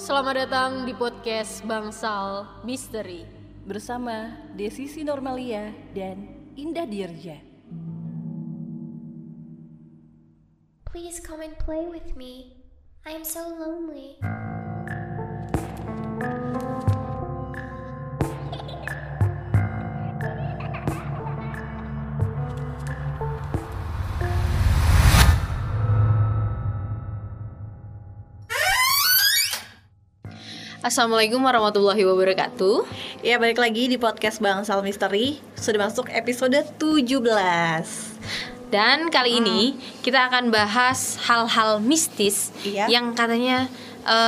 Selamat datang di podcast Bangsal Misteri bersama Desi Normalia dan Indah Dirja. Please come and play with me. I am so lonely. Assalamualaikum warahmatullahi wabarakatuh. Ya, balik lagi di podcast Bangsal Misteri. Sudah masuk episode 17. Dan kali ini kita akan bahas hal-hal mistis yang katanya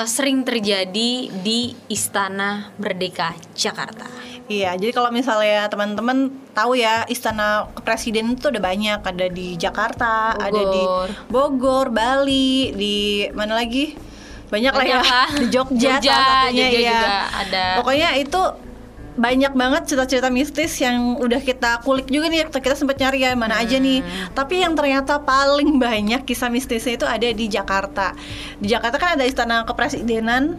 sering terjadi di Istana Merdeka Jakarta. Iya, jadi kalau misalnya teman-teman tahu ya, Istana Presiden itu ada banyak, ada di Jakarta, Bogor. Ada di Bogor, Bali, di mana lagi? Banyak lah ya, di Jogja satunya ya. Juga ada. Pokoknya itu banyak banget cerita-cerita mistis yang udah kita kulik juga nih. Kita sempat nyari ya mana aja nih. Tapi yang ternyata paling banyak kisah mistisnya itu ada di Jakarta. Di Jakarta kan ada Istana Kepresidenan,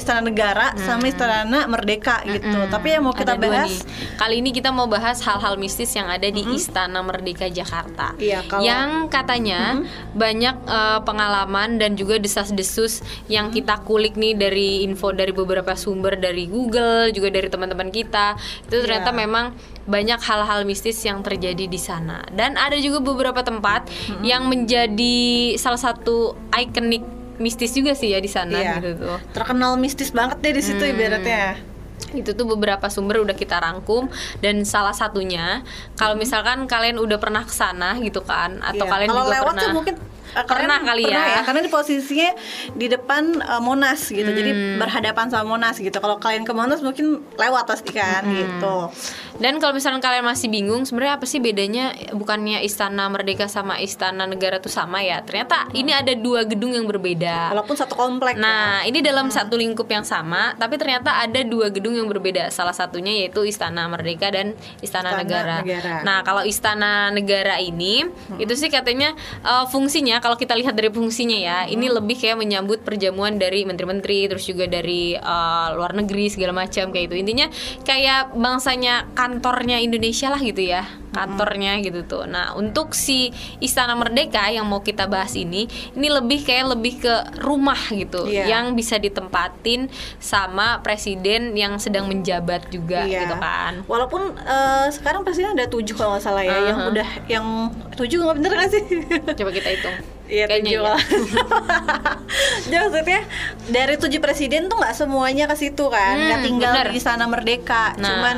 Istana Negara sama Istana Merdeka gitu. Tapi yang mau kita bahas kali ini kita mau bahas hal-hal mistis yang ada di Istana Merdeka Jakarta. Iya, yang katanya banyak pengalaman dan juga desas-desus yang kita kulik nih dari info dari beberapa sumber, dari Google, juga dari teman-teman kita. Itu ternyata memang banyak hal-hal mistis yang terjadi di sana. Dan ada juga beberapa tempat yang menjadi salah satu ikonik mistis juga sih ya di sana gitu. Terkenal mistis banget deh di situ ibaratnya. Itu tuh beberapa sumber udah kita rangkum, dan salah satunya kalau misalkan kalian udah pernah kesana gitu kan, atau kalian kalo juga lewat pernah tuh mungkin pernah kali ya karena di posisinya di depan Monas gitu, jadi berhadapan sama Monas gitu. Kalau kalian ke Monas mungkin lewat pasti kan gitu. Dan kalau misalkan kalian masih bingung sebenarnya apa sih bedanya, bukannya Istana Merdeka sama Istana Negara tuh sama ya, ternyata ini ada dua gedung yang berbeda walaupun satu komplek. Nah ini dalam satu lingkup yang sama, tapi ternyata ada dua gedung yang berbeda. Salah satunya yaitu Istana Merdeka dan Istana Negara. Nah kalau Istana Negara ini itu sih katanya fungsinya, kalau kita lihat dari fungsinya ya, ini lebih kayak menyambut perjamuan dari menteri-menteri, terus juga dari luar negeri segala macam kayak itu. Intinya kayak bangsanya, kantornya Indonesia lah gitu ya, kantornya gitu tuh. Nah untuk si Istana Merdeka yang mau kita bahas ini lebih ke rumah gitu, yang bisa ditempatin sama presiden yang sedang menjabat juga gitu kan. Walaupun sekarang presiden ada 7 kalau nggak salah ya, yang 7 nggak bener nggak sih? Coba kita hitung. Iya, 7 lah. Jadi maksudnya dari 7 presiden tuh nggak semuanya ke situ kan, nggak tinggal di Istana Merdeka. Nah. Cuman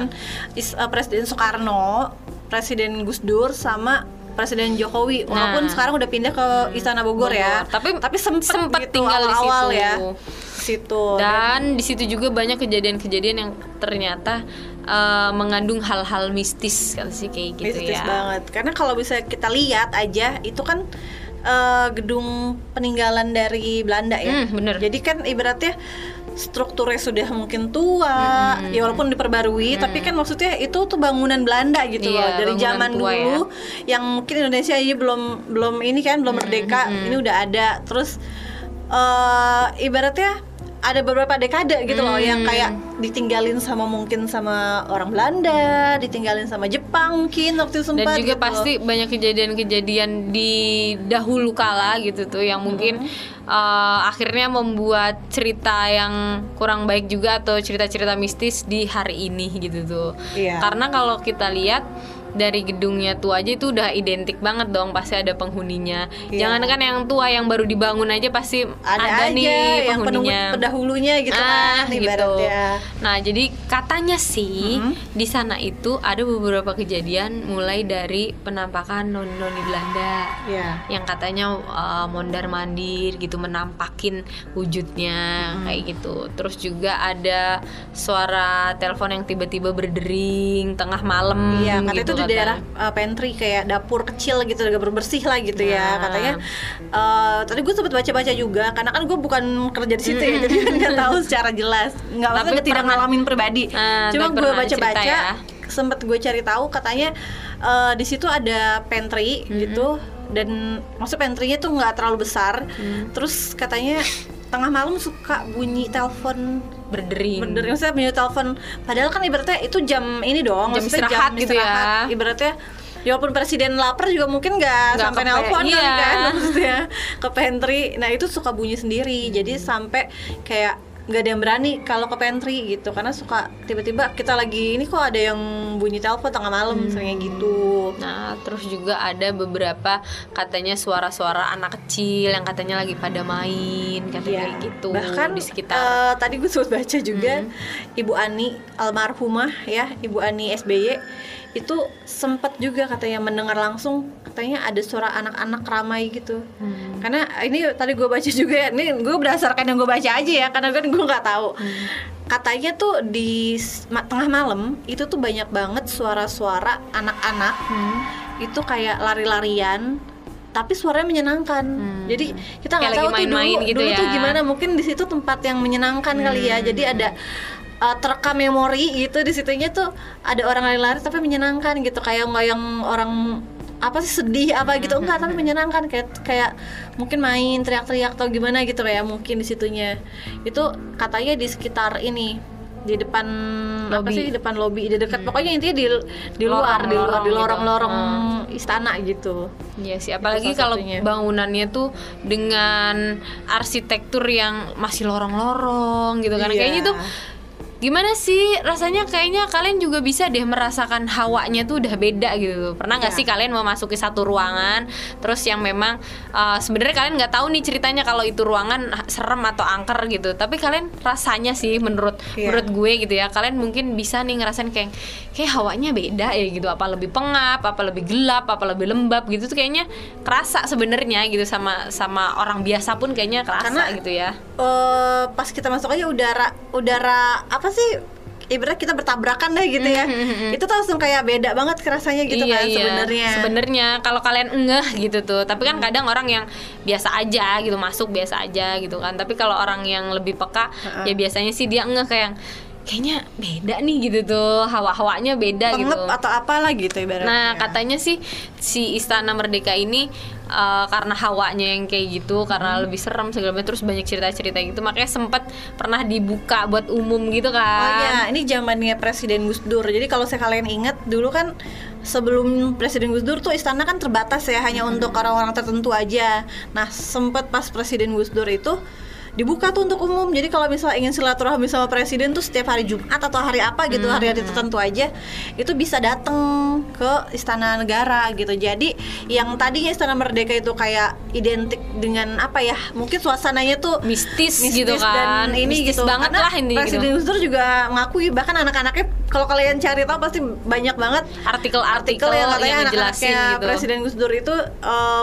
Presiden Soekarno, Presiden Gus Dur sama Presiden Jokowi, walaupun sekarang udah pindah ke Istana Bogor ya, tapi sempat gitu, tinggal awal di situ. Dan di situ juga banyak kejadian-kejadian yang ternyata mengandung hal-hal mistis kan sih kayak gitu. Mistis banget, karena kalau bisa kita lihat aja itu kan gedung peninggalan dari Belanda ya. Bener. Jadi kan ibaratnya strukturnya sudah mungkin tua, ya walaupun diperbarui, tapi kan maksudnya itu tuh bangunan Belanda gitu loh, dari zaman dulu yang mungkin Indonesia aja belum ini kan, belum merdeka, ini udah ada. Terus ibaratnya ada beberapa dekade gitu loh yang kayak ditinggalin sama mungkin sama orang Belanda, ditinggalin sama Jepang mungkin waktu itu sempat. Dan juga gitu pasti banyak kejadian-kejadian di dahulu kala gitu tuh yang mungkin akhirnya membuat cerita yang kurang baik juga atau cerita-cerita mistis di hari ini gitu tuh. Karena kalau kita lihat dari gedungnya tua aja itu udah identik banget dong, pasti ada penghuninya. Jangan kan yang tua yang baru dibangun aja pasti ada aja nih penghuninya, yang pendahulunya gitu kan ibaratnya. Gitu. Nah jadi katanya sih di sana itu ada beberapa kejadian mulai dari penampakan noni Belanda yang katanya mondar-mandir gitu, menampakin wujudnya kayak gitu. Terus juga ada suara telepon yang tiba-tiba berdering tengah malam gitu. Itu di daerah pantry, kayak dapur kecil gitu, agak bersih lah gitu ya katanya. Tadi gue sempat baca-baca juga, karena kan gue bukan kerja di situ ya, jadi nggak tahu secara jelas, nggak maksudnya tidak ngalamin pribadi, cuma gue baca-baca sempet gue cari tahu katanya di situ ada pantry gitu. Dan maksud pantry-nya tuh nggak terlalu besar, terus katanya tengah malam suka bunyi telepon berdering. Maksudnya bunyi telepon, padahal kan ibaratnya itu jam ini dong, jam istirahat gitu ya. Ibaratnya ya walaupun presiden lapar juga mungkin nggak sampai nelpon kan, iya, kan maksudnya ke pantry. Nah itu suka bunyi sendiri, jadi sampai kayak nggak ada yang berani kalau ke pantry gitu, karena suka tiba-tiba kita lagi ini kok ada yang bunyi telepon tengah malam, seringnya gitu. Nah terus juga ada beberapa katanya suara-suara anak kecil yang katanya lagi pada main katanya kayak gitu. Bahkan di sekitar tadi gue sempat baca juga Ibu Ani almarhumah ya, Ibu Ani SBY itu sempat juga katanya mendengar langsung, katanya ada suara anak-anak ramai gitu. Karena ini tadi gue baca juga ya, ini gue berdasarkan yang gue baca aja ya, karena kan gue nggak tahu. Katanya tuh di tengah malam itu tuh banyak banget suara-suara anak-anak, itu kayak lari-larian, tapi suaranya menyenangkan. Jadi kita nggak tahu tuh dulu ya, tuh gimana, mungkin di situ tempat yang menyenangkan kali ya. Jadi ada terekam memori gitu, di situnya tuh ada orang lari-lari tapi menyenangkan gitu, kayak nggak yang orang apa sih sedih apa gitu, enggak, tapi menyenangkan, kayak mungkin main teriak-teriak atau gimana gitu ya, mungkin di situnya. Itu katanya di sekitar ini, di depan lobby. Apa sih, depan lobi, di dekat, pokoknya intinya di lorong-lorong gitu, istana gitu. Iya sih, apalagi kalau bangunannya tuh dengan arsitektur yang masih lorong-lorong gitu kan. Kayaknya tuh gimana sih rasanya, kayaknya kalian juga bisa deh merasakan hawanya tuh udah beda gitu. Pernah nggak sih kalian memasuki satu ruangan terus yang memang sebenarnya kalian nggak tahu nih ceritanya kalau itu ruangan serem atau angker gitu, tapi kalian rasanya sih menurut gue gitu ya, kalian mungkin bisa nih ngerasain kayak hawanya beda ya gitu, apa lebih pengap, apa lebih gelap, apa lebih lembab gitu tuh kayaknya kerasa sebenarnya gitu, sama orang biasa pun kayaknya kerasa. Karena, gitu ya. Pas kita masuk aja udara apa sih, ibaratnya kita bertabrakan deh gitu ya. Itu tuh langsung kayak beda banget kerasanya gitu, kan sebenarnya kalau kalian gitu tuh. Tapi kan kadang orang yang biasa aja gitu masuk biasa aja gitu kan, tapi kalau orang yang lebih peka ya biasanya sih dia kayaknya beda nih gitu tuh, hawa-hawanya beda. Pengep gitu atau apalah gitu ibaratnya. Nah katanya sih si Istana Merdeka ini karena hawanya yang kayak gitu, karena lebih serem segala macam, terus banyak cerita-cerita gitu, makanya sempat pernah dibuka buat umum gitu kan. Oh iya, ini zamannya Presiden Gus Dur. Jadi kalau saya kalian ingat dulu kan sebelum Presiden Gus Dur tuh istana kan terbatas ya, hanya untuk orang-orang tertentu aja. Nah sempat pas Presiden Gus Dur itu dibuka tuh untuk umum. Jadi kalau misalnya ingin silaturahmi sama presiden tuh setiap hari Jumat atau hari apa gitu, hari-hari tertentu aja, itu bisa datang ke Istana Negara gitu. Jadi yang tadinya Istana Merdeka itu kayak identik dengan apa ya, mungkin suasananya tuh mistis gitu kan, dan ini mistis gitu banget. Karena Presiden Gus Dur juga mengakui, bahkan anak-anaknya kalau kalian cari tahu pasti banyak banget artikel-artikel yang katanya anak-anaknya gitu. Presiden Gus Dur itu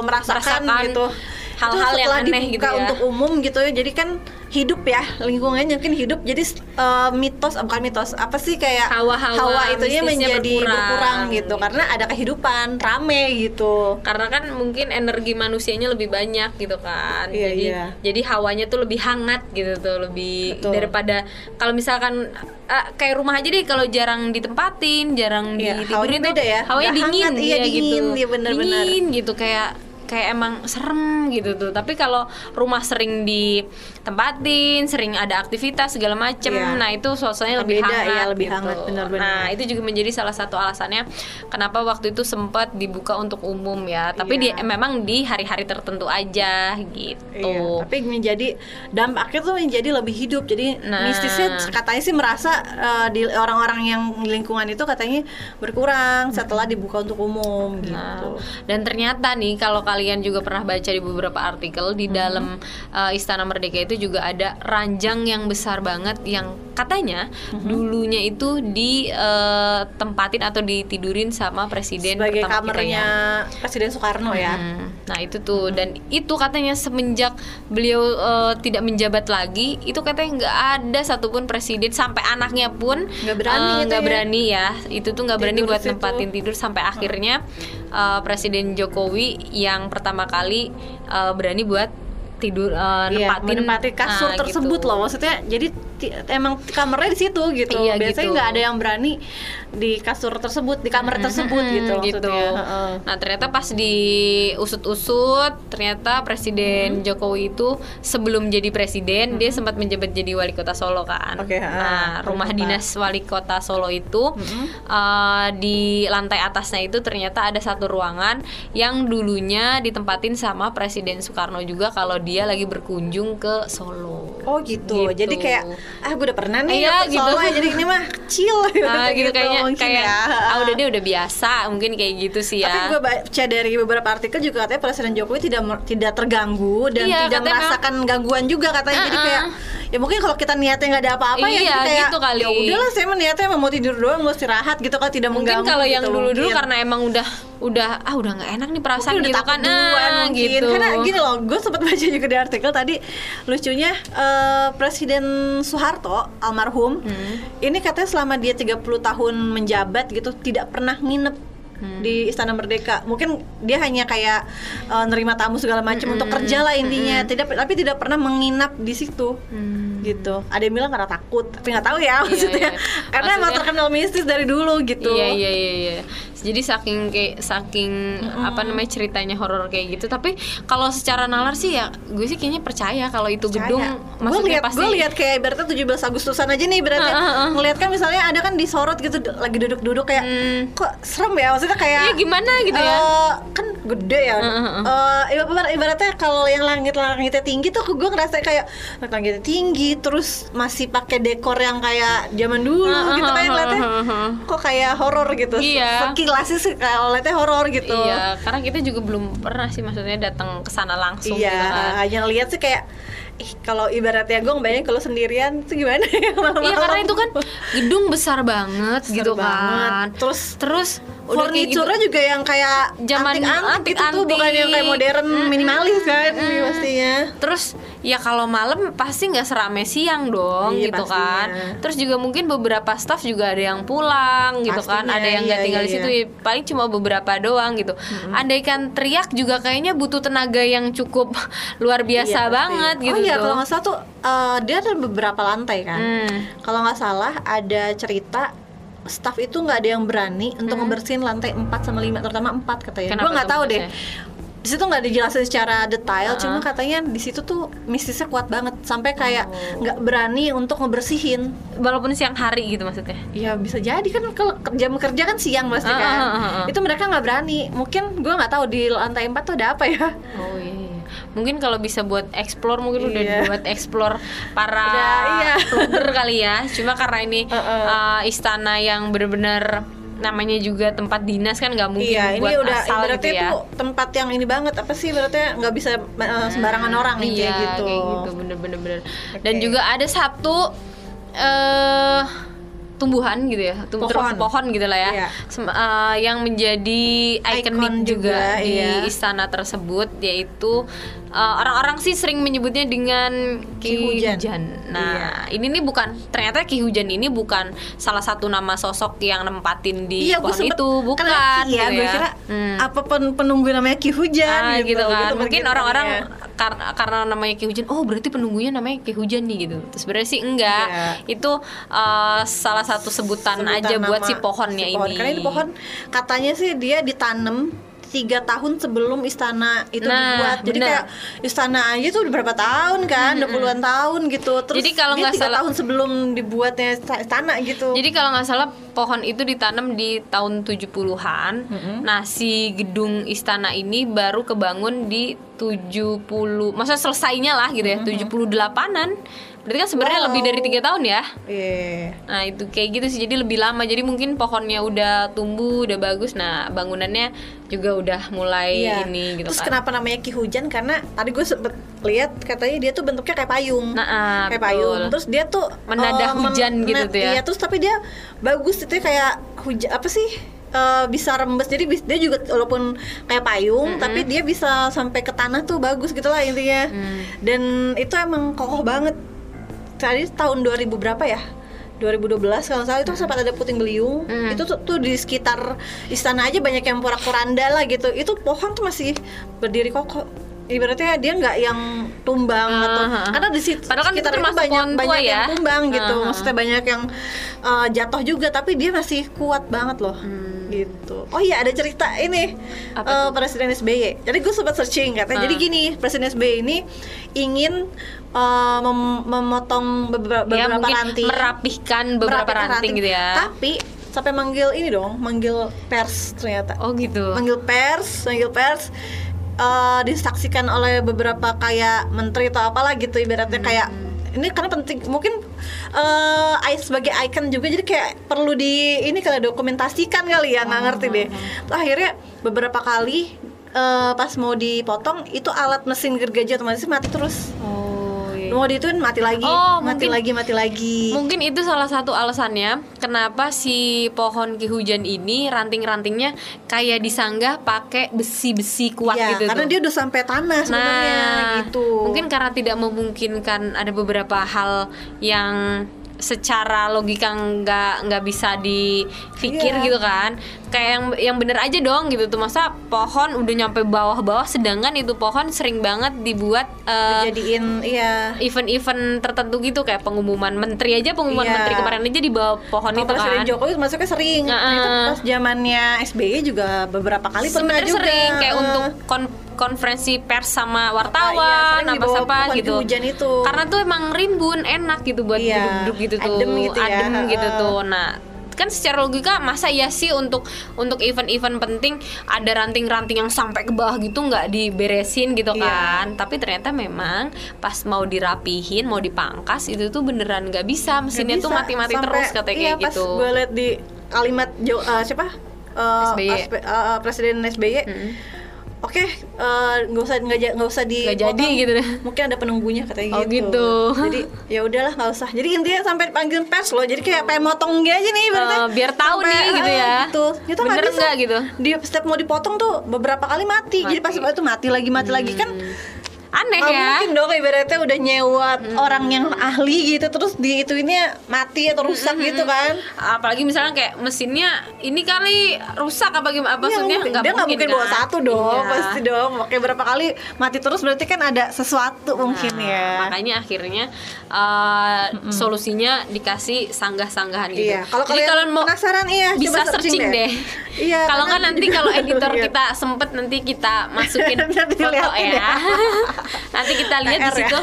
merasakan gitu hal-hal yang aneh gitu ya, untuk umum gitu ya. Jadi kan hidup ya, lingkungannya mungkin hidup. Jadi apa sih kayak hawa itunya menjadi berkurang gitu, karena ada kehidupan rame gitu. Karena kan mungkin energi manusianya lebih banyak gitu kan. Jadi hawanya tuh lebih hangat gitu tuh, lebih daripada kalau misalkan kayak rumah aja deh, kalau jarang ditempatin, jarang ditidurin tuh beda ya. Hawanya dingin, dingin gitu, kayak emang serem gitu tuh. Tapi kalau rumah sering ditempatin, sering ada aktivitas segala macem, nah itu suasananya lebih hangat ya, lebih hangat gitu. Benar-benar. Nah itu juga menjadi salah satu alasannya kenapa waktu itu sempat dibuka untuk umum ya. Tapi memang di hari-hari tertentu aja gitu. Tapi menjadi dampaknya tuh menjadi lebih hidup. Jadi mistisnya katanya sih merasa di orang-orang yang lingkungan itu katanya berkurang setelah dibuka untuk umum gitu. Dan ternyata nih kalau kalian juga pernah baca di beberapa artikel, di dalam Istana Merdeka itu juga ada ranjang yang besar banget yang katanya dulunya itu ditempatin atau ditidurin sama presiden sebagai kamarnya Presiden Soekarno ya. Nah itu tuh, dan itu katanya semenjak beliau tidak menjabat lagi, itu katanya nggak ada satupun presiden sampai anaknya pun nggak berani buat nempatin tidur sampai akhirnya Presiden Jokowi yang pertama kali berani buat tidur nempatin kasur tersebut gitu. Loh maksudnya, jadi emang kamarnya di situ gitu. Iya, biasanya nggak gitu. Ada yang berani di kasur tersebut, di kamar tersebut gitu. Gitu. Nah ternyata pas diusut-usut, ternyata Presiden Jokowi itu sebelum jadi presiden dia sempat menjabat jadi wali kota Solo kan. Okay, nah rumah dinas wali kota Solo itu di lantai atasnya itu ternyata ada satu ruangan yang dulunya ditempatin sama Presiden Soekarno juga kalau dia lagi berkunjung ke Solo. Oh gitu. Jadi kayak gue udah pernah nih ke Solo gitu. Jadi ini mah kecil gitu kayaknya kayak udah dia udah biasa mungkin kayak gitu sih ya. Tapi gue baca dari beberapa artikel juga katanya Presiden Jokowi tidak terganggu dan tidak merasakan gangguan juga katanya. Jadi kayak ya mungkin kalau kita niatnya nggak ada apa-apa ya kayak gitu kali. Ya udahlah saya niatnya mau tidur doang, mau istirahat gitu kan, tidak mengganggu. Mungkin kalau yang dulu-dulu karena emang udah nggak enak nih perasaan gitu kan gitu. Karena gini loh, gue sempat baca juga di artikel tadi lucunya Presiden Soeharto almarhum ini katanya selama dia 30 tahun menjabat gitu tidak pernah nginep di Istana Merdeka. Mungkin dia hanya kayak nerima tamu segala macam untuk kerja lah intinya. Tapi tidak pernah menginap di situ. Gitu. Ada yang bilang karena takut, tapi nggak tahu ya maksudnya. Karena emang terkenal mistis dari dulu gitu. Iya. Jadi saking ceritanya horor kayak gitu. Tapi kalau secara nalar sih ya gue sih kayaknya percaya kalau itu gedung maksudnya pasti. Gue lihat kayak ibaratnya 17 Agustusan aja nih berarti ngelihat kan misalnya ada kan di sorot gitu lagi duduk-duduk kayak kok serem ya maksudnya kayak iya gimana gitu ya. Kan gede ya. Ibaratnya kalau yang langit-langitnya tinggi tuh gue ngerasa kayak langitnya tinggi terus masih pakai dekor yang kayak zaman dulu gitu kayak ngeliatnya kok kayak horor gitu. Iya. Klasis kalau lihatnya horor gitu. Iya, karena kita juga belum pernah sih maksudnya datang ke sana langsung gitu kan. Iya, hanya lihat sih kayak kalau ibaratnya gue bayangin kalau sendirian itu gimana ya malam-malam. Iya, karena itu kan gedung besar banget gitu kan. Terus furniturnya gitu, juga yang kayak zaman antik itu tuh bukan yang kayak modern minimalis kan pastinya. Terus ya kalau malam pasti nggak serame siang dong gitu pastinya. Kan. Terus juga mungkin beberapa staff juga ada yang pulang pastinya, gitu kan. Ada yang nggak tinggal di situ paling cuma beberapa doang gitu. Andaikan teriak juga kayaknya butuh tenaga yang cukup luar biasa banget gitu. Oh iya kalau nggak salah tuh dia ada beberapa lantai kan. Kalau nggak salah ada cerita staff itu nggak ada yang berani untuk membersihin lantai 4 sama 5 terutama 4 katanya. Gue nggak tahu deh. Di situ nggak dijelasin secara detail, cuma katanya di situ tuh mistisnya kuat banget sampai kayak nggak berani untuk ngebersihin walaupun siang hari gitu maksudnya. Iya bisa jadi kan kalau jam kerja kan siang pasti kan. Itu mereka nggak berani. Mungkin gue nggak tahu di lantai 4 tuh ada apa ya. Oh iya. Mungkin kalau bisa buat explore mungkin udah dibuat explore para blogger kali ya. Cuma karena ini istana yang benar-benar namanya juga tempat dinas kan nggak mungkin buat ini udah, asal gitu ya. Iya, itu tempat yang ini banget apa sih berarti nggak bisa sembarangan orang nih kayak gitu. Iya, gitu bener-bener. Okay. Dan juga ada satu tumbuhan gitu ya, pohon gitu lah ya, yang menjadi ikonik juga di istana tersebut yaitu orang-orang sih sering menyebutnya dengan Ki Hujan. Nah, ini nih bukan ternyata Ki Hujan ini bukan salah satu nama sosok yang nempatin di pohon itu, bukan. Iya, gue kira apa penunggu namanya Ki Hujan gitu kan. Mungkin orang-orang karena namanya Ki Hujan, oh berarti penunggunya namanya Ki Hujan nih gitu. Terus sebenarnya sih enggak. Itu salah satu sebutan aja buat si pohonnya ini. Karena ini pohon katanya sih dia ditanam 3 tahun sebelum istana itu dibuat. Jadi kayak istana aja tuh berapa tahun kan, 20-an tahun gitu. Terus jadi kalau nggak salah 3 tahun sebelum dibuatnya istana gitu. Jadi kalau nggak salah pohon itu ditanam di tahun 70-an. Nah, si gedung istana ini baru kebangun di 70, maksudnya selesainya lah gitu ya, 78-an. Berarti kan sebenarnya lebih dari 3 tahun ya. Nah itu kayak gitu sih, jadi lebih lama. Jadi mungkin pohonnya udah tumbuh, udah bagus. Nah bangunannya juga udah mulai ini gitu. Terus kan kenapa namanya Ki Hujan? Karena tadi gue sempet lihat katanya dia tuh bentuknya kayak payung. Payung. Terus dia tuh menadah hujan gitu tuh ya. Iya terus tapi dia bagus itu kayak hujan apa sih? Bisa rembes, jadi dia juga walaupun kayak payung tapi dia bisa sampai ke tanah tuh bagus gitu lah intinya. Dan itu emang kokoh banget. Tadi tahun 2000 berapa ya? 2012 kalau salah itu sempat ada puting beliung. Itu tuh di sekitar istana aja banyak yang porak-poranda lah gitu. Itu pohon tuh masih berdiri kokoh. ibaratnya dia nggak yang tumbang atau karena di situ kan kita banyak ya? Yang tumbang gitu, maksudnya banyak yang jatuh juga, tapi dia masih kuat banget loh. Gitu. Oh iya, ada cerita ini Presiden SBY. Jadi gue sempat searching katanya. Jadi gini, Presiden SBY ini ingin memotong beberapa ranting, merapihkan beberapa ranting gitu ya. Tapi sampai manggil ini dong, manggil pers ternyata. Oh gitu. Manggil pers. Disaksikan oleh beberapa kayak menteri atau apalah gitu ibaratnya, kayak ini karena penting mungkin sebagai icon juga, jadi kayak perlu di ini kali dokumentasikan kali ya, nggak ngerti deh. Terus akhirnya beberapa kali pas mau dipotong itu alat mesin gergaji otomatis mati terus. Mau dituin mati lagi. Mungkin itu salah satu alasannya kenapa si pohon Ki Hujan ini ranting-rantingnya kayak disanggah pakai besi-besi kuat ya, gitu. Karena dia udah sampai tanah sebenarnya gitu. Mungkin karena tidak memungkinkan, ada beberapa hal yang secara logika nggak bisa dipikir gitu kan, kayak yang bener aja dong gitu tuh, masa pohon udah nyampe bawah-bawah sedangkan itu pohon sering banget dibuat dijadiin event-event tertentu gitu, kayak pengumuman menteri aja, menteri kemarin aja di bawah pohon itu kan. Presiden Jokowi masuknya sering, itu pas zamannya SBY juga beberapa kali pernah juga sering, kayak untuk konferensi pers sama wartawan apa gitu. Karena tuh emang rimbun, enak gitu buat duduk gitu tuh, adem gitu tuh. Nah, kan secara logika masa ya sih untuk event-event penting ada ranting-ranting yang sampai ke bawah gitu nggak diberesin gitu kan. Tapi ternyata memang pas mau dirapihin, mau dipangkas itu tuh beneran nggak bisa, mesinnya tuh mati-mati terus katanya kayak gitu. Pas gue liat di kalimat Presiden SBY. Nggak usah gitu deh. Mungkin ada penunggunya katanya gitu. Jadi ya udahlah nggak usah. Jadi intinya sampai panggil pers loh. Jadi kayak pengen motong dia aja nih, berarti biar tahu sampai, nih gitu ya. Gitu. Nyata bener nggak gitu? Dia setiap mau dipotong tuh beberapa kali mati. Jadi pas itu mati lagi kan. Aneh ya. Mungkin dong ibaratnya udah nyewa orang yang ahli gitu, terus di ituinnya mati atau rusak gitu kan. Apalagi misalnya kayak mesinnya ini kali rusak apa gimana, maksudnya nggak mungkin kan? Bawa satu dong, pasti dong. Oke, berapa kali mati terus berarti kan ada sesuatu mungkin ya. Makanya akhirnya solusinya dikasih sanggah-sanggahan gitu. Iya. Kalau kalian mau penasaran bisa searching deh. Iya. Kalau nggak nanti kalau editor kita sempet nanti kita masukin foto ya. Nanti kita lihat di situ.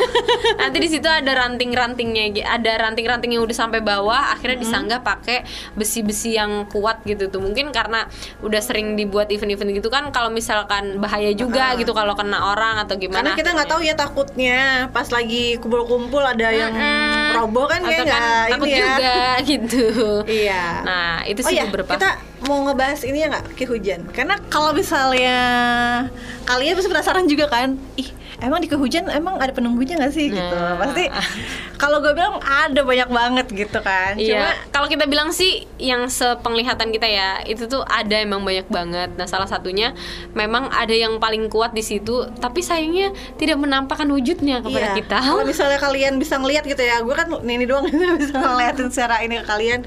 Nanti di situ ada ranting-rantingnya, ada ranting-ranting yang udah sampai bawah, akhirnya disanggah pakai besi-besi yang kuat gitu tuh. Mungkin karena udah sering dibuat event-event gitu kan, kalau misalkan bahaya juga gitu kalau kena orang atau gimana. Karena kita nggak tahu ya, takutnya pas lagi kumpul-kumpul ada yang roboh kan, kayak nggak kan, ini juga gitu. Iya. Nah itu sih beberapa. Kita mau ngebahas ini ya nggak, Ki Hujan? Karena kalau misalnya kalian pasti penasaran juga kan, emang di Ki Hujan emang ada penunggunya nggak sih gitu? Pasti kalau gue bilang ada banyak banget gitu kan. Cuma kalau kita bilang sih yang sepenglihatan kita ya, itu tuh ada emang banyak banget. Nah salah satunya memang ada yang paling kuat di situ, tapi sayangnya tidak menampakkan wujudnya kepada kita. Kalau misalnya kalian bisa ngelihat gitu ya, gue kan ini doang bisa ngeliatin secara ini ke kalian.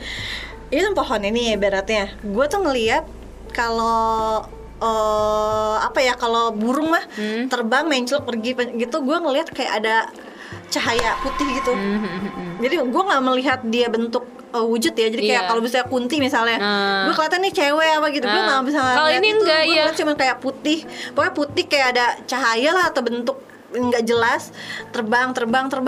Ini kan pohon ini ibaratnya. Gue tuh ngeliat kalau kalau burung mah terbang menclok pergi gitu, gue ngeliat kayak ada cahaya putih gitu. Jadi gue nggak melihat dia bentuk wujud ya. Jadi kayak kalau misalnya kunti misalnya, gue kelihatan nih cewek apa gitu, gue nggak bisa ngeliat itu. Gue cuma kayak putih, pokoknya putih kayak ada cahaya lah atau bentuk nggak jelas terbang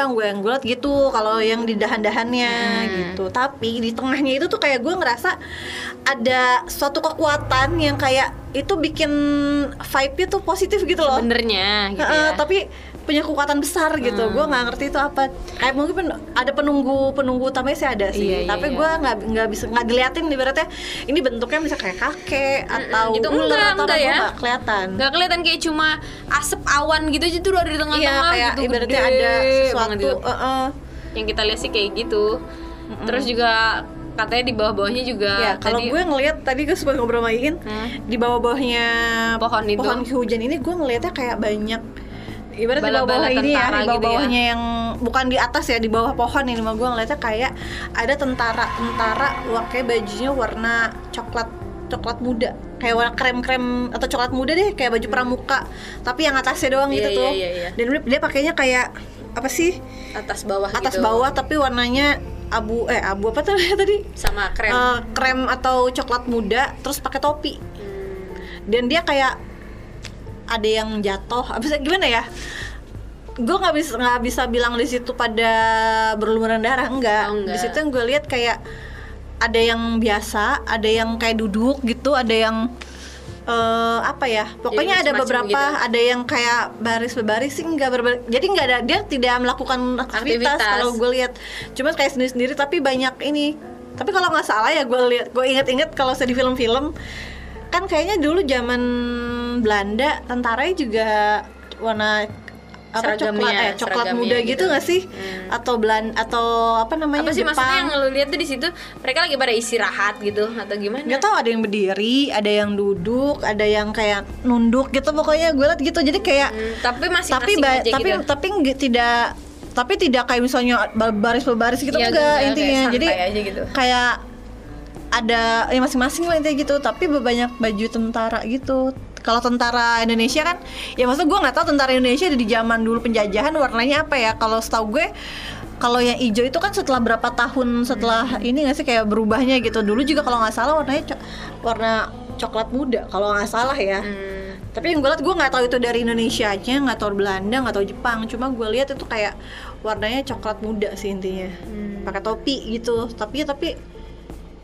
gue liat gitu kalau yang di dahan-dahannya gitu. Tapi di tengahnya itu tuh kayak gue ngerasa ada suatu kekuatan yang kayak itu bikin vibe-nya tuh positif gitu loh sebenarnya gitu ya. Tapi punya kekuatan besar gitu. Gue nggak ngerti itu apa, kayak mungkin ada penunggu utamanya sih ada sih, tapi gue nggak bisa nggak diliatin ibaratnya ini bentuknya bisa kayak kakek atau gitu, enggak ya, nggak kelihatan kayak cuma asap awan gitu aja tuh dari tengah-tengah gitu, ibaratnya ada sesuatu gitu. Yang kita lihat sih kayak gitu. Terus juga katanya di bawah-bawahnya juga. Ya, kalau gue ngelihat tadi gue sempat ngobrol sama Iin, di bawah-bawahnya pohon Ki Hujan ini gue ngelihatnya kayak banyak ibarat di bawah ini ya, di bawah-bawahnya yang bukan di atas ya, di bawah pohon ini mah gue ngeliatnya kayak ada tentara pakai bajunya warna coklat coklat muda, kayak warna krem-krem atau coklat muda deh, kayak baju pramuka, tapi yang atasnya doang gitu tuh. Dan dia pakainya kayak apa sih? Atas bawah. Atas gitu. Bawah tapi warnanya abu apa tadi? Sama krem. Krem atau coklat muda, terus pakai topi. Dan dia kayak ada yang jatuh, abisnya gimana ya? Gue nggak bisa bilang di situ pada berlumuran darah, enggak. Di situ yang gue lihat kayak ada yang biasa, ada yang kayak duduk gitu, ada yang apa ya, pokoknya ada beberapa gitu. Ada yang kayak baris sih, nggak berbaris, jadi nggak ada, dia tidak melakukan aktivitas. Kalau gue lihat cuma kayak sendiri tapi banyak ini. Tapi kalau nggak salah ya, gue inget-inget kalau saya di film-film kan kayaknya dulu zaman Belanda tentaranya juga warna apa, coklat muda gitu nggak sih? Atau apa sih Jepang. Maksudnya yang lo lihat tuh di situ mereka lagi pada istirahat gitu atau gimana? Nggak tahu, ada yang berdiri, ada yang duduk, ada yang kayak nunduk gitu, pokoknya gue liat gitu. Jadi kayak tapi masing-masing aja gitu. Tapi tidak kayak misalnya baris-baris gitu ya, enggak intinya. Jadi gitu. Kayak ada ya masing-masing lah intinya gitu, tapi banyak baju tentara gitu. Kalau tentara Indonesia kan, ya maksud gue nggak tahu tentara Indonesia di zaman dulu penjajahan warnanya apa ya. Kalau setahu gue, kalau yang hijau itu kan setelah berapa tahun setelah ini nggak sih kayak berubahnya gitu. Dulu juga kalau nggak salah warnanya warna coklat muda kalau nggak salah ya. Tapi yang gue lihat, gue nggak tahu itu dari Indonesia aja, nggak tahu Belanda, nggak tahu Jepang. Cuma gue lihat itu kayak warnanya coklat muda sih intinya, pakai topi gitu. Tapi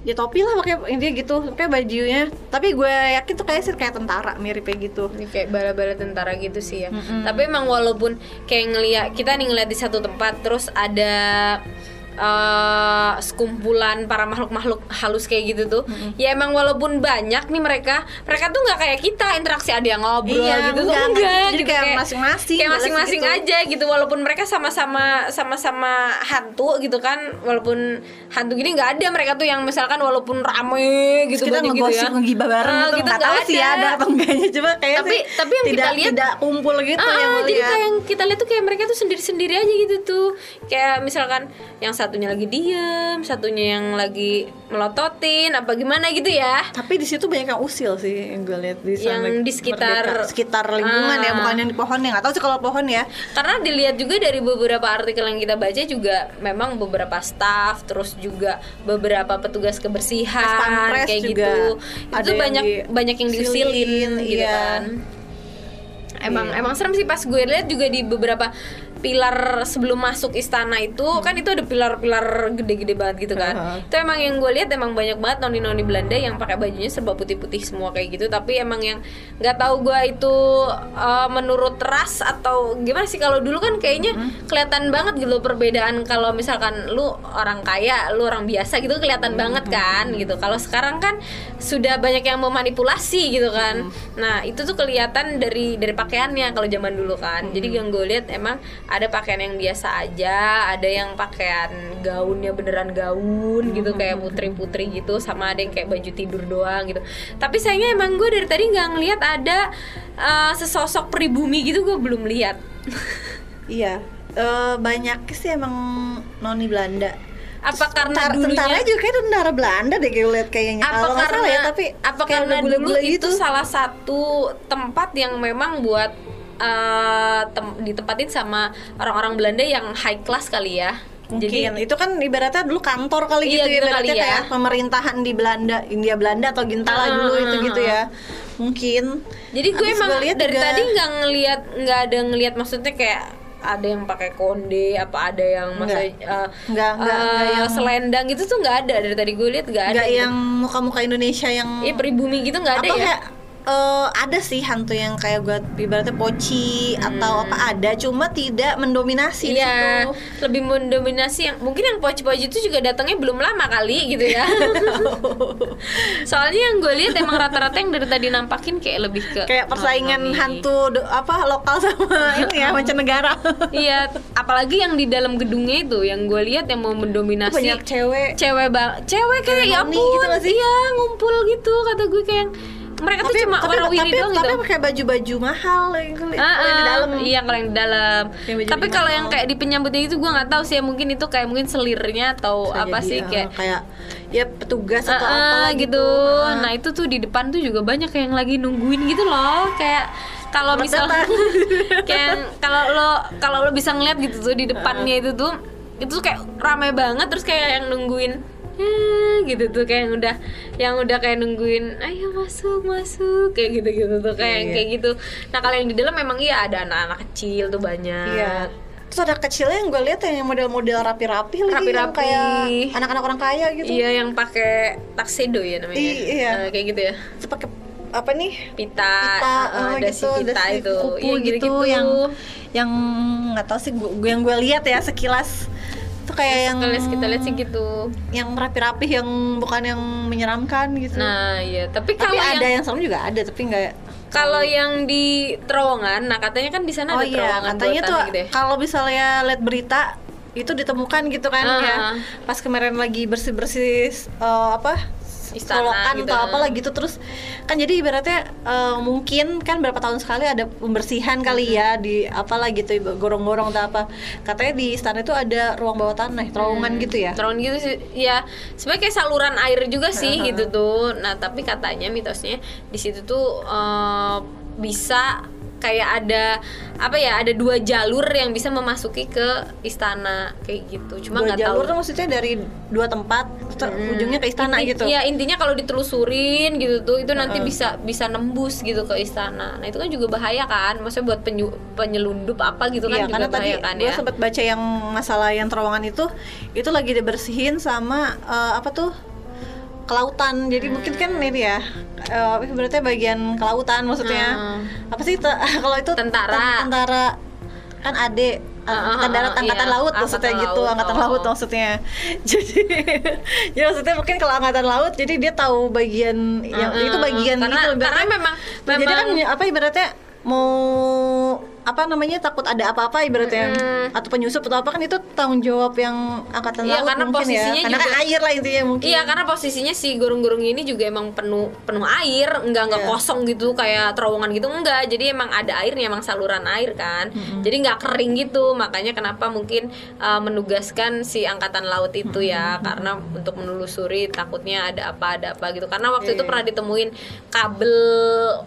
ya topi lah pakai dia gitu, kayak bajunya. Tapi gue yakin tuh kayak tentara, mirip kayak gitu. Ini kayak bala-bala tentara gitu sih ya. Tapi emang walaupun kayak kita ngeliat di satu tempat terus ada sekumpulan para makhluk-makhluk halus kayak gitu tuh. Ya emang walaupun banyak nih mereka tuh nggak kayak kita interaksi, ada yang ngobrol gitu tuh enggak. Jadi kayak masing-masing. Kayak masing-masing gitu aja gitu, walaupun mereka sama-sama hantu gitu kan. Walaupun hantu gini nggak ada mereka tuh yang misalkan walaupun rame gitu banyak gitu ya. Kita ngegibah bareng gitu, nggak tahu sih ada apa enggaknya, coba kayak tapi yang kita lihat tidak kumpul gitu yang lihat. Jadi kayak yang kita lihat tuh kayak mereka tuh sendiri-sendiri aja gitu tuh. Kayak misalkan yang satunya lagi diem, satunya yang lagi melototin, apa gimana gitu ya. Tapi di situ banyak yang usil sih yang gue lihat di sana. Yang di sekitar lingkungan ya, bukan yang di pohon ya. Nggak tahu sih kalau pohon ya. Karena dilihat juga dari beberapa artikel yang kita baca juga memang beberapa staff, terus juga beberapa petugas kebersihan kayak gitu. Itu banyak yang diusilin gitu kan. Emang serem sih. Pas gue lihat juga di beberapa pilar sebelum masuk istana itu kan itu ada pilar-pilar gede-gede banget gitu kan. Itu emang yang gue lihat emang banyak banget noni-noni Belanda yang pakai bajunya serba putih-putih semua kayak gitu. Tapi emang yang nggak tahu gue itu menurut ras atau gimana sih. Kalau dulu kan kayaknya kelihatan banget gitu perbedaan, kalau misalkan lu orang kaya, lu orang biasa gitu kelihatan banget kan gitu. Kalau sekarang kan sudah banyak yang memanipulasi gitu kan. Nah itu tuh kelihatan dari pakaiannya kalau zaman dulu kan. Jadi yang gue lihat emang ada pakaian yang biasa aja, ada yang pakaian gaunnya beneran gaun gitu kayak putri-putri gitu, sama ada yang kayak baju tidur doang gitu. Tapi sayangnya emang gue dari tadi nggak ngelihat ada sesosok pribumi gitu, gue belum lihat. Iya, banyak sih emang noni Belanda. Apa karena tentaranya juga kayak tentara Belanda deh gue lihat kayaknya. Apa karena ya, tapi apa karena dulu itu salah satu tempat yang memang buat ditempatin sama orang-orang Belanda yang high class kali ya. Mungkin. Jadi itu kan ibaratnya dulu kantor kali gitu ibaratnya kali ya. Kayak pemerintahan di Belanda, India Belanda atau Gintala dulu itu gitu ya. Mungkin. Jadi gue emang dari tadi nggak ada ngelihat maksudnya kayak ada yang pakai konde, apa ada yang yang selendang gitu tuh nggak ada. Dari tadi gue lihat nggak ada. Nggak gitu. Yang muka-muka Indonesia yang pribumi gitu nggak ada ya. Ada sih hantu yang kayak gue ibaratnya poci atau apa ada, cuma tidak mendominasi di situ. Lebih mendominasi yang mungkin yang poci-poci itu juga datangnya belum lama kali gitu ya. Soalnya yang gue lihat emang rata-rata yang dari tadi nampakin kayak lebih ke kayak persaingan hantu lokal sama ini ya mancanegara. Iya, apalagi yang di dalam gedungnya itu yang gue lihat yang mau mendominasi banyak cewek kayak ya ampun gitu iya ngumpul gitu. Kata gue kayak mereka tapi, tuh cuma warna wiri doang gitu. Tapi pakai baju-baju mahal yang di dalam Iya, kalau yang di dalam. Yang tapi kalau yang kayak di penyambutnya itu gue nggak tahu sih, ya, mungkin itu kayak mungkin selirnya atau bisa apa jadi, sih kayak ya petugas atau apa gitu. Nah itu tuh di depan tuh juga banyak yang lagi nungguin gitu loh, kayak kalau misalnya kayak kalau lo bisa ngeliat gitu tuh di depannya itu tuh kayak ramai banget, terus kayak yang nungguin gitu tuh, kayak yang udah kayak nungguin ayo masuk kayak gitu tuh kayak gitu. Nah kalau yang di dalam memang iya ada anak-anak kecil tuh banyak. Iya. Terus ada kecilnya yang gue lihat yang model-model rapi-rapi lagi, yang kayak anak-anak orang kaya gitu. Iya, yang pakai tuxedo ya namanya. Iya. Kayak gitu ya. Terus pakai apa nih? Pita dasi gitu, pita dasi itu. Iya gitu yang nggak tahu sih gue, yang gue lihat ya sekilas. Itu kayak yang kita lihat sih gitu, yang rapi-rapi, yang bukan yang menyeramkan gitu. Nah iya, tapi kalau ada yang serem juga ada, tapi nggak. Kalau yang di terowongan, nah katanya kan di sana ada terowongan. Katanya tuh gitu ya. Kalau misalnya lihat berita itu ditemukan gitu kan ya, pas kemarin lagi bersih-bersih istana gitu. Atau apalah gitu, terus kan jadi ibaratnya mungkin kan berapa tahun sekali ada pembersihan kali ya di apalah gitu, gorong-gorong atau apa. Katanya di istana itu ada ruang bawah tanah, terowongan gitu ya. Terowongan gitu sih ya, sebenarnya kayak saluran air juga sih gitu tuh. Nah tapi katanya mitosnya di situ tuh bisa kayak ada apa ya, ada dua jalur yang bisa memasuki ke istana kayak gitu. Cuma nggak tahu. Dua jalur tuh maksudnya dari dua tempat ujungnya ke istana gitu. Iya, intinya kalau ditelusurin gitu tuh itu nanti bisa nembus gitu ke istana. Nah itu kan juga bahaya kan, maksudnya buat penyelundup apa gitu kan, iya, juga bahaya kan ya. Karena tadi gue sempet baca yang masalah yang terowongan itu lagi dibersihin sama kelautan, jadi mungkin kan ini ya berarti bagian kelautan maksudnya apa sih kalau itu tentara kan AD darat angkatan laut maksudnya gitu, angkatan laut maksudnya. Jadi ya maksudnya mungkin kalau angkatan laut jadi dia tahu bagian yang itu bagian karena, gitu karena memang jadi kan apa ibaratnya mau apa namanya takut ada apa-apa ibaratnya atau penyusup atau apa kan itu tanggung jawab yang angkatan laut karena mungkin posisinya ya. Karena juga, kan air lah intinya mungkin. Iya karena posisinya si gorong-gorong ini juga emang penuh air, enggak kosong gitu kayak terowongan gitu enggak. Jadi emang ada airnya, emang saluran air kan. Jadi enggak kering gitu. Makanya kenapa mungkin menugaskan si angkatan laut itu ya karena untuk menelusuri takutnya ada apa gitu. Karena waktu itu pernah ditemuin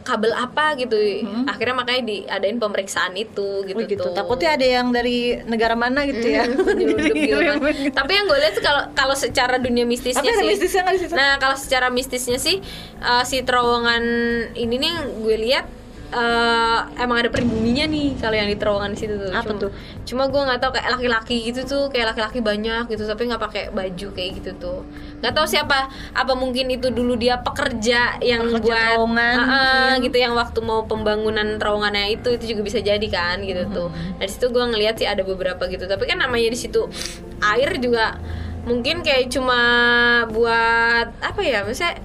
kabel apa gitu. Akhirnya makanya diadain pemeriksaan itu gitu. Takutnya ada yang dari negara mana gitu ya. Gitu kan. Tapi yang gue lihat kalau secara dunia mistisnya sih. Mistisnya gak di situ? Nah, kalau secara mistisnya sih si terowongan ini nih gue lihat emang ada pribuminya nih kalau yang di terowongan di situ tuh. Apa tuh? Cuma gue nggak tahu kayak laki-laki gitu tuh, kayak laki-laki banyak gitu tapi nggak pakai baju kayak gitu tuh. Nggak tahu siapa, apa mungkin itu dulu dia pekerja yang buat terowongan gitu yang waktu mau pembangunan terowongannya itu juga bisa jadi kan gitu tuh. Nah, di situ gue ngelihat sih ada beberapa gitu tapi kan namanya di situ air juga. Mungkin kayak cuma buat apa ya, maksudnya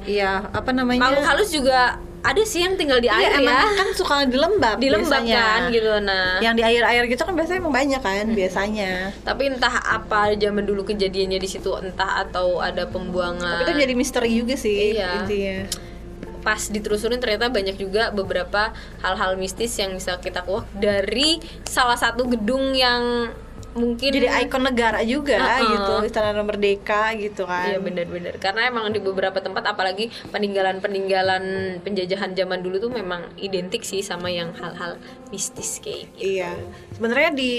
makhluk halus juga ada sih yang tinggal di air ya. Emang kan suka di lembab kan gitu. Nah yang di air gitu kan biasanya emang banyak kan biasanya. Tapi entah apa zaman dulu kejadiannya di situ, entah atau ada pembuangan. Tapi itu jadi misteri juga sih intinya. Pas ditelusurin ternyata banyak juga beberapa hal-hal mistis yang bisa kita kuak dari salah satu gedung yang mungkin jadi ikon negara juga gitu, Istana Merdeka gitu kan. Iya benar-benar. Karena emang di beberapa tempat apalagi peninggalan penjajahan zaman dulu tuh memang identik sih sama yang hal-hal mistis kayak gitu. Iya. Sebenarnya di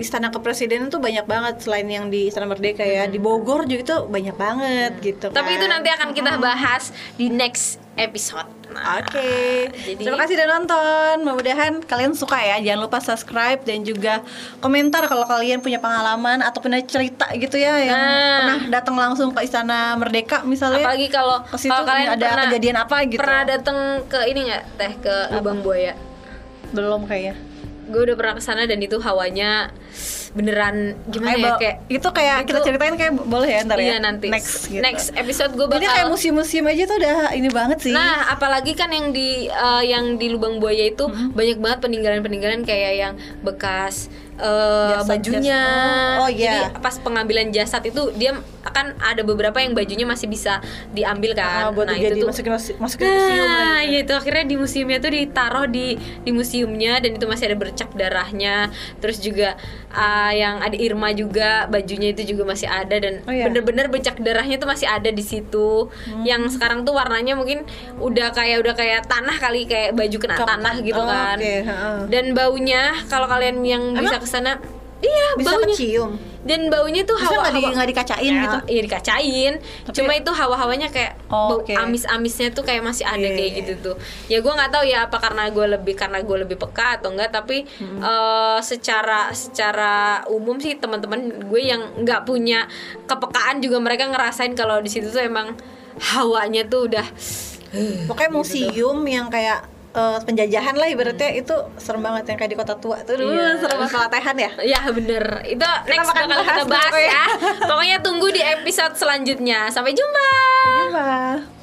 Istana Kepresidenan tuh banyak banget selain yang di Istana Merdeka ya. Di Bogor juga itu banyak banget gitu kan. Tapi itu nanti akan kita bahas di next episode. Nah, oke. Jadi, terima kasih udah nonton. Mudah-mudahan kalian suka ya. Jangan lupa subscribe dan juga komentar kalau kalian punya pengalaman atau punya cerita gitu ya yang pernah datang langsung ke Istana Merdeka misalnya. Apalagi kalau kalian ada kejadian apa gitu. Pernah datang ke ini enggak? Ke Lubang Buaya? Belum kayaknya. Gue udah pernah kesana dan itu hawanya beneran gimana ya, kayak itu kayak itu, kita ceritain kayak boleh ya ntar ya nanti next gitu. Next episode gue bakal jadi kayak museum-museum aja tuh udah ini banget sih. Nah apalagi kan yang di Lubang Buaya itu banyak banget peninggalan-peninggalan kayak yang bekas bajunya jadi pas pengambilan jasad itu dia akan ada beberapa yang bajunya masih bisa diambil kan nah itu tuh masukin museum nah ya itu akhirnya di museumnya tuh ditaruh di museumnya dan itu masih ada bercak darahnya terus juga yang ada Irma juga bajunya itu juga masih ada dan bener-bener bercak darahnya tuh masih ada di situ yang sekarang tuh warnanya mungkin udah kayak tanah kali kayak baju kena tanah gitu kan dan baunya kalau kalian yang bisa kesana iya bisa baunya kecium. Dan baunya tuh hawa-hawa nggak dikacain gitu iya dikacain tapi, cuma itu hawa-hawanya kayak amis-amisnya tuh kayak masih ada kayak gitu tuh ya gue nggak tahu ya apa karena gue lebih peka atau enggak tapi secara umum sih teman-teman gue yang nggak punya kepekaan juga mereka ngerasain kalau di situ tuh emang hawanya tuh udah pokoknya museum gitu. Yang kayak penjajahan lah ibaratnya itu serem banget yang kayak di kota tua tuh dulu serem banget Kelatehan ya? Iya bener itu next bakal kita bahas ya. Pokoknya tunggu di episode selanjutnya. Sampai jumpa.